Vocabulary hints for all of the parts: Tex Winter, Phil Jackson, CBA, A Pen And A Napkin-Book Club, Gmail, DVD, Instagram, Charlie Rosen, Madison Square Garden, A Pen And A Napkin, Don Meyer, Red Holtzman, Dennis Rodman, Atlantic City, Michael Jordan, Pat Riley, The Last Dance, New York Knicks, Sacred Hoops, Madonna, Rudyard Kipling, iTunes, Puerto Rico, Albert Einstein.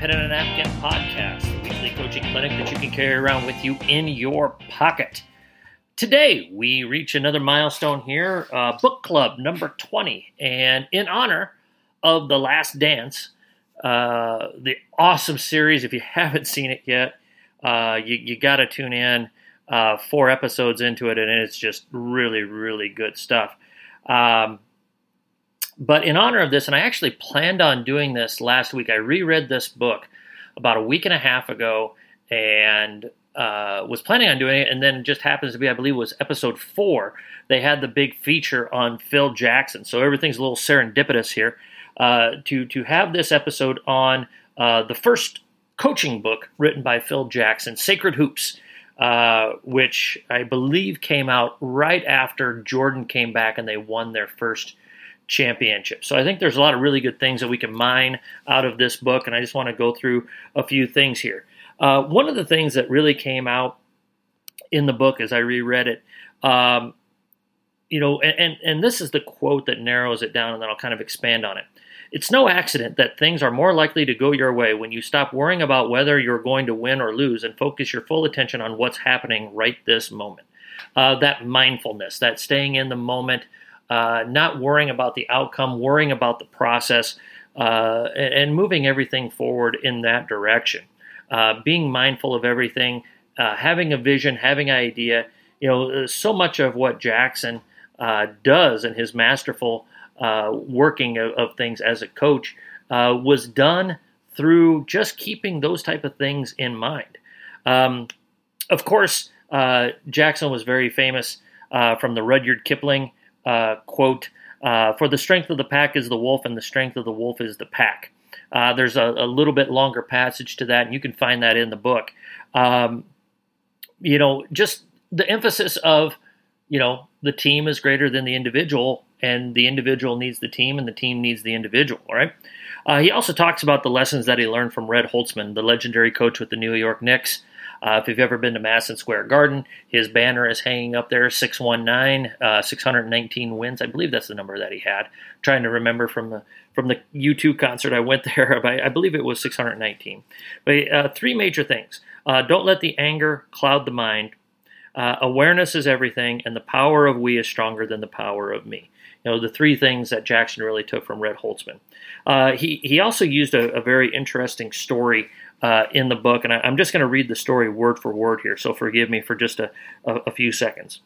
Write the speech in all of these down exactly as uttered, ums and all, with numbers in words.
Pen and a Napkin podcast, the weekly coaching clinic that you can carry around with you in your pocket. Today, we reach another milestone here, uh, book club number twenty, and in honor of The Last Dance, uh, the awesome series. If you haven't seen it yet, uh, you, you got to tune in uh, four episodes into it, and it's just really, really good stuff. Um, But in honor of this, and I actually planned on doing this last week, I reread this book about a week and a half ago and uh, was planning on doing it, and then just happens to be, I believe it was episode four, they had the big feature on Phil Jackson. So everything's a little serendipitous here. Uh, to, to have this episode on uh, the first coaching book written by Phil Jackson, Sacred Hoops, uh, which I believe came out right after Jordan came back and they won their first championship. So I think there's a lot of really good things that we can mine out of this book, and I just want to go through a few things here. Uh, one of the things that really came out in the book as I reread it, um, you know, and, and, and this is the quote that narrows it down, and then I'll kind of expand on it. It's no accident that things are more likely to go your way when you stop worrying about whether you're going to win or lose and focus your full attention on what's happening right this moment. Uh, that mindfulness, that staying in the moment, Uh, not worrying about the outcome, worrying about the process, uh, and, and moving everything forward in that direction. Uh, being mindful of everything, uh, having a vision, having an idea. You know, so much of what Jackson uh, does in his masterful uh, working of, of things as a coach uh, was done through just keeping those type of things in mind. Um, of course, uh, Jackson was very famous uh, from the Rudyard Kipling Uh, quote, uh, for the strength of the pack is the wolf, and the strength of the wolf is the pack. Uh, there's a, a little bit longer passage to that, and you can find that in the book. Um, you know, just the emphasis of, you know, the team is greater than the individual, and the individual needs the team, and the team needs the individual, right? Uh, he also talks about the lessons that he learned from Red Holtzman, the legendary coach with the New York Knicks. Uh, if you've ever been to Madison Square Garden, his banner is hanging up there, six one nine, uh, six hundred nineteen wins. I believe that's the number that he had. I'm trying to remember from the from the U two concert I went there, but I believe it was six hundred nineteen. But uh, three major things. Uh, don't let the anger cloud the mind. Uh, awareness is everything, and the power of we is stronger than the power of me. You know, the three things that Jackson really took from Red Holtzman. Uh, he, he also used a, a very interesting story Uh, in the book, and I, I'm just going to read the story word for word here, so forgive me for just a, a, a few seconds.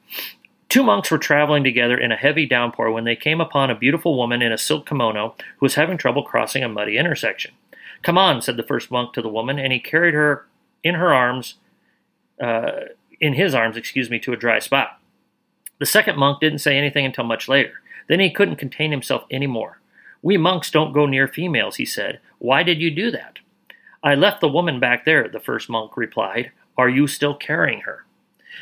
Two monks were traveling together in a heavy downpour when they came upon a beautiful woman in a silk kimono who was having trouble crossing a muddy intersection. "Come on," said the first monk to the woman, and he carried her in her arms, uh, in his arms, excuse me, to a dry spot. The second monk didn't say anything until much later. Then he couldn't contain himself any more. "We monks don't go near females," he said. "Why did you do that?" "I left the woman back there," the first monk replied. "Are you still carrying her?"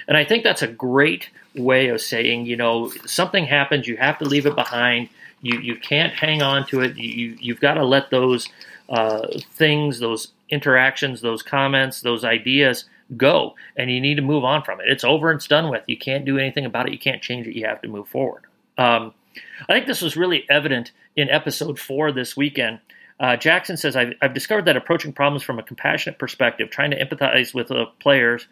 And I think that's a great way of saying, you know, something happens, you have to leave it behind. You you can't hang on to it. You, you've got to let those uh, things, those interactions, those comments, those ideas go, and you need to move on from it. It's over and it's done with. You can't do anything about it. You can't change it. You have to move forward. Um, I think this was really evident in episode four this weekend. Uh, Jackson says, I've, I've discovered that approaching problems from a compassionate perspective, trying to empathize with the players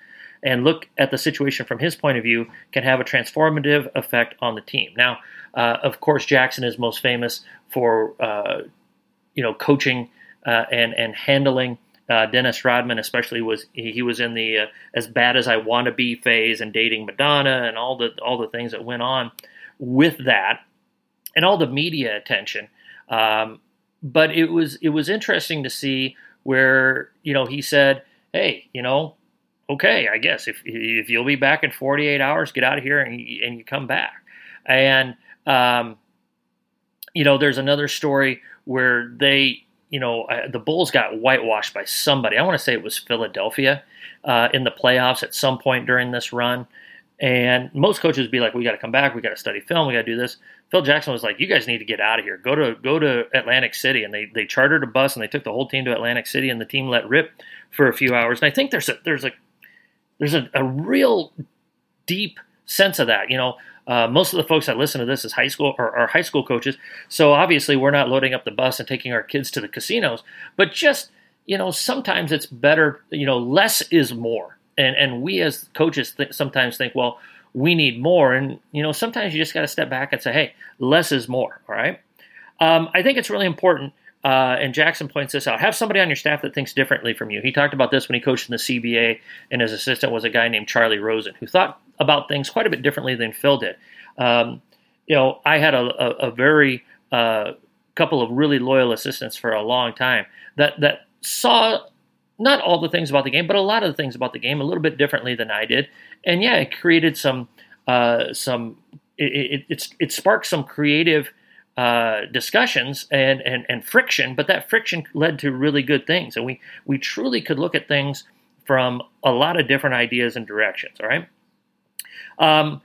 and look at the situation from his point of view, can have a transformative effect on the team. Now, uh, of course, Jackson is most famous for, uh, you know, coaching uh, and, and handling uh, Dennis Rodman, especially was he, he was in the uh, as bad as I want to be phase and dating Madonna and all the all the things that went on with that and all the media attention. Um But it was it was interesting to see where, you know, he said, hey, you know, okay, I guess if if you'll be back in forty-eight hours, get out of here and, and you come back. And, um, you know, there's another story where they, you know, uh, the Bulls got whitewashed by somebody. I want to say it was Philadelphia uh, in the playoffs at some point during this run. And most coaches would be like, we got to come back. We got to study film. We got to do this. Phil Jackson was like, you guys need to get out of here. Go to go to Atlantic City. And they, they chartered a bus, and they took the whole team to Atlantic City, and the team let rip for a few hours. And I think there's a, there's a, there's a, a real deep sense of that. You know, uh, most of the folks that listen to this is high school or are high school coaches. So obviously we're not loading up the bus and taking our kids to the casinos. But just, you know, sometimes it's better, you know, less is more. And and we as coaches th- sometimes think, well, we need more. And, you know, sometimes you just got to step back and say, hey, less is more. All right. Um, I think it's really important. Uh, and Jackson points this out. Have somebody on your staff that thinks differently from you. He talked about this when he coached in the C B A, and his assistant was a guy named Charlie Rosen, who thought about things quite a bit differently than Phil did. Um, you know, I had a, a, a very uh, couple of really loyal assistants for a long time that that saw not all the things about the game, but a lot of the things about the game a little bit differently than I did. And yeah, it created some uh, some it, it, it's it sparked some creative. Uh, discussions and, and, and friction, but that friction led to really good things. And we, we truly could look at things from a lot of different ideas and directions, all right? Um,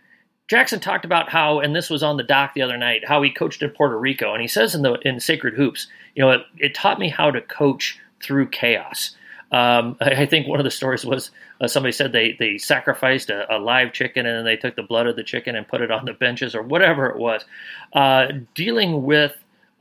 Jackson talked about how, and this was on the doc the other night, how he coached in Puerto Rico. And he says in the in Sacred Hoops, you know, it, it taught me how to coach through chaos. Um, I, I think one of the stories was uh, somebody said they, they sacrificed a, a live chicken and then they took the blood of the chicken and put it on the benches or whatever it was. Uh, dealing with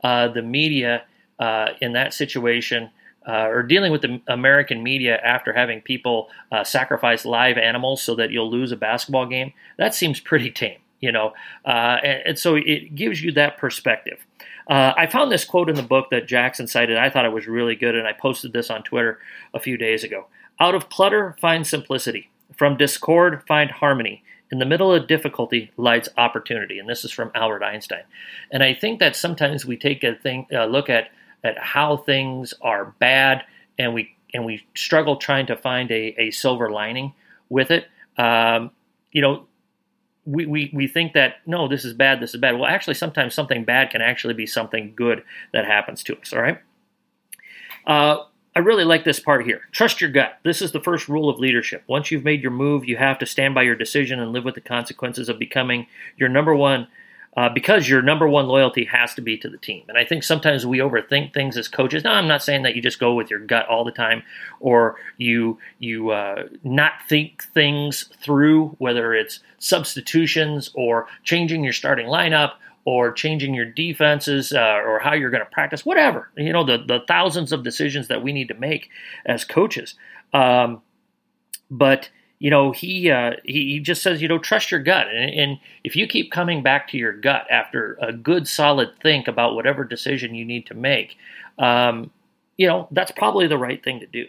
uh, the media uh, in that situation uh, or dealing with the American media after having people uh, sacrifice live animals so that you'll lose a basketball game, that seems pretty tame, you know. Uh, and, and so it gives you that perspective. Uh, I found this quote in the book that Jackson cited. I thought it was really good, and I posted this on Twitter a few days ago. Out of clutter, find simplicity. From discord, find harmony. In the middle of difficulty lies opportunity. And this is from Albert Einstein. And I think that sometimes we take a thing, uh, look at, at how things are bad, and we and we struggle trying to find a, a silver lining with it. Um, you know, We, we we think that, no, this is bad, this is bad. Well, actually, sometimes something bad can actually be something good that happens to us, all right? Uh, I really like this part here. Trust your gut. This is the first rule of leadership. Once you've made your move, you have to stand by your decision and live with the consequences of becoming your number one, uh, because your number one loyalty has to be to the team. And I think sometimes we overthink things as coaches. Now, I'm not saying that you just go with your gut all the time or you, you uh, not think things through, whether it's substitutions or changing your starting lineup or changing your defenses uh, or how you're going to practice, whatever, you know, the, the thousands of decisions that we need to make as coaches. Um, but, you know, he, uh, he he just says, you know, trust your gut. And, and if you keep coming back to your gut after a good, solid think about whatever decision you need to make, um, you know, that's probably the right thing to do.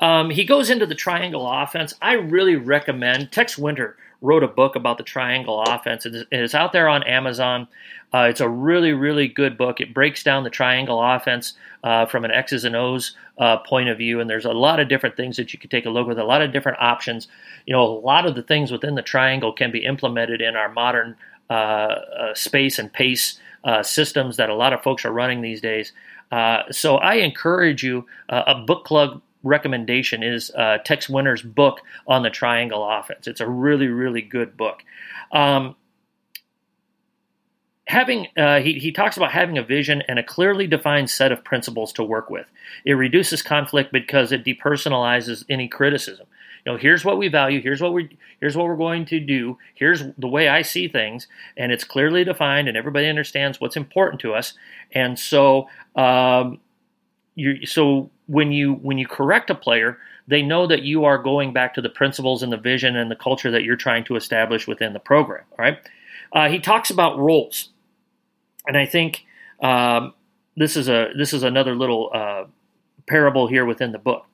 Um, he goes into the triangle offense. I really recommend Tex Winter wrote a book about the triangle offense. It is, it is out there on Amazon. Uh, it's a really, really good book. It breaks down the triangle offense uh, from an X's and O's uh, point of view, and there's a lot of different things that you can take a look with, a lot of different options. You know, a lot of the things within the triangle can be implemented in our modern uh, uh, space and pace uh, systems that a lot of folks are running these days. Uh, so I encourage you, uh, a book club recommendation is uh, Tex Winter's book on the triangle offense. It's a really, really good book. Um, having uh, he, he talks about having a vision and a clearly defined set of principles to work with. It reduces conflict because it depersonalizes any criticism. You know, here's what we value. Here's what we here's what we're going to do. Here's the way I see things, and it's clearly defined, and everybody understands what's important to us. And so, um, you so. When you when you correct a player, they know that you are going back to the principles and the vision and the culture that you're trying to establish within the program. All right, uh, he talks about roles, and I think um, this is a this is another little uh, parable here within the book.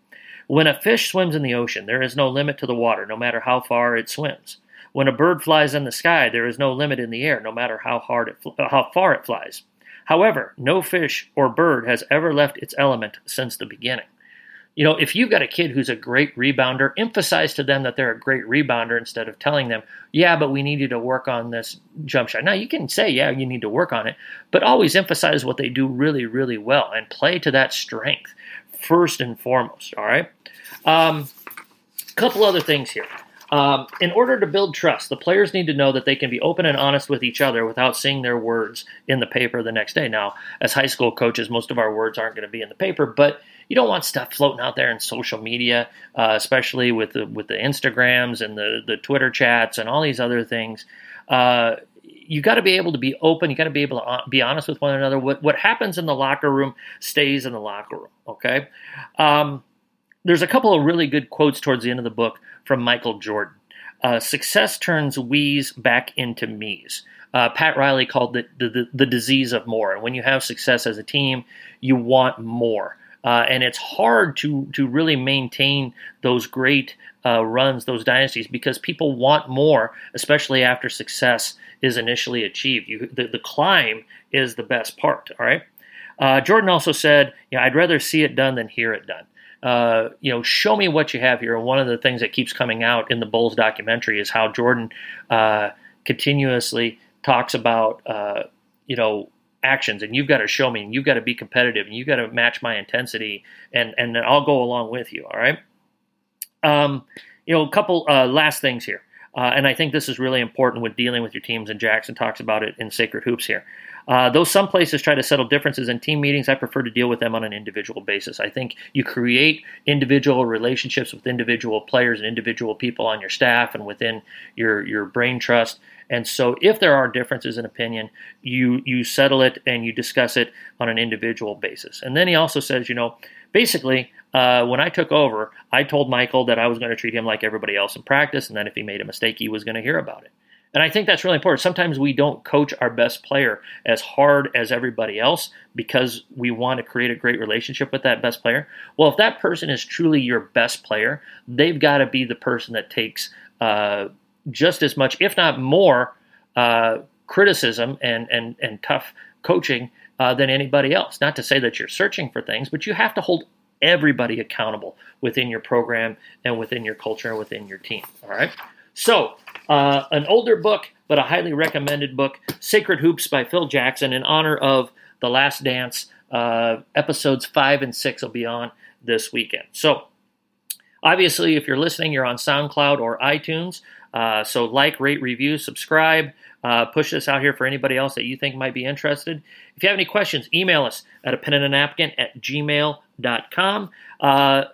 When a fish swims in the ocean, there is no limit to the water, no matter how far it swims. When a bird flies in the sky, there is no limit in the air, no matter how hard it fl- how far it flies. However, no fish or bird has ever left its element since the beginning. You know, if you've got a kid who's a great rebounder, emphasize to them that they're a great rebounder instead of telling them, yeah, but we need you to work on this jump shot. Now, you can say, yeah, you need to work on it, but always emphasize what they do really, really well and play to that strength first and foremost, all right? Um, a couple other things here. Um, in order to build trust, the players need to know that they can be open and honest with each other without seeing their words in the paper the next day. Now, as high school coaches, most of our words aren't going to be in the paper, but you don't want stuff floating out there in social media, uh, especially with the, with the Instagrams and the, the Twitter chats and all these other things. Uh, you got to be able to be open. You got to be able to be honest with one another. What what happens in the locker room stays in the locker room. Okay. Um, there's a couple of really good quotes towards the end of the book from Michael Jordan. Uh, Success turns we's back into me's. Uh, Pat Riley called it the, the, the disease of more. And when you have success as a team, you want more. Uh, and it's hard to to really maintain those great uh, runs, those dynasties, because people want more, especially after success is initially achieved. You, the, the climb is the best part, all right? Uh, Jordan also said, you know, I'd rather see it done than hear it done. Uh, you know, show me what you have here. And one of the things that keeps coming out in the Bulls documentary is how Jordan uh, continuously talks about, uh, you know, actions, and you've got to show me, and you've got to be competitive, and you've got to match my intensity, and and then I'll go along with you. All right. Um, you know, a couple uh, last things here, uh, and I think this is really important with dealing with your teams. And Jackson talks about it in Sacred Hoops here. Uh, though some places try to settle differences in team meetings, I prefer to deal with them on an individual basis. I think you create individual relationships with individual players and individual people on your staff and within your your brain trust. And so if there are differences in opinion, you you settle it and you discuss it on an individual basis. And then he also says, you know, basically, uh, when I took over, I told Michael that I was going to treat him like everybody else in practice, and that if he made a mistake, he was going to hear about it. And I think that's really important. Sometimes we don't coach our best player as hard as everybody else because we want to create a great relationship with that best player. Well, if that person is truly your best player, they've got to be the person that takes uh just as much, if not more, uh, criticism and, and, and tough coaching uh, than anybody else. Not to say that you're searching for things, but you have to hold everybody accountable within your program and within your culture and within your team. All right. So uh, an older book, but a highly recommended book, Sacred Hoops by Phil Jackson, in honor of The Last Dance. Uh, episodes five and six will be on this weekend. So obviously, if you're listening, you're on SoundCloud or iTunes. Uh, so like, rate, review, subscribe, uh, push this out here for anybody else that you think might be interested. If you have any questions, email us at a pen and a napkin at gmail dot com. Uh,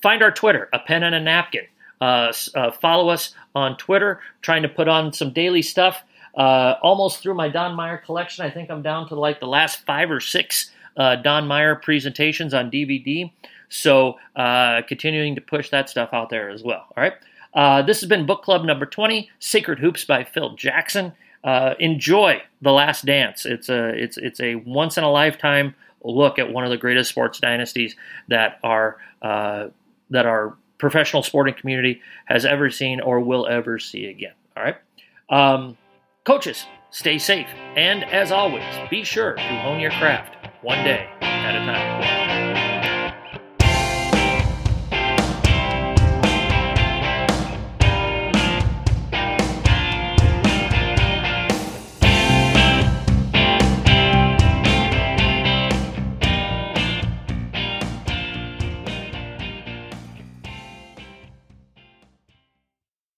find our Twitter, A Pen and a Napkin. Uh, uh, follow us on Twitter. I'm trying to put on some daily stuff. Uh, almost through my Don Meyer collection. I think I'm down to like the last five or six uh, Don Meyer presentations on D V D. So uh, continuing to push that stuff out there as well. All right. Uh, this has been Book Club number twenty, Sacred Hoops by Phil Jackson. Uh, enjoy The Last Dance. It's a it's it's a once in a lifetime look at one of the greatest sports dynasties that our uh, that our professional sporting community has ever seen or will ever see again. All right, um, coaches, stay safe, and as always, be sure to hone your craft one day at a time.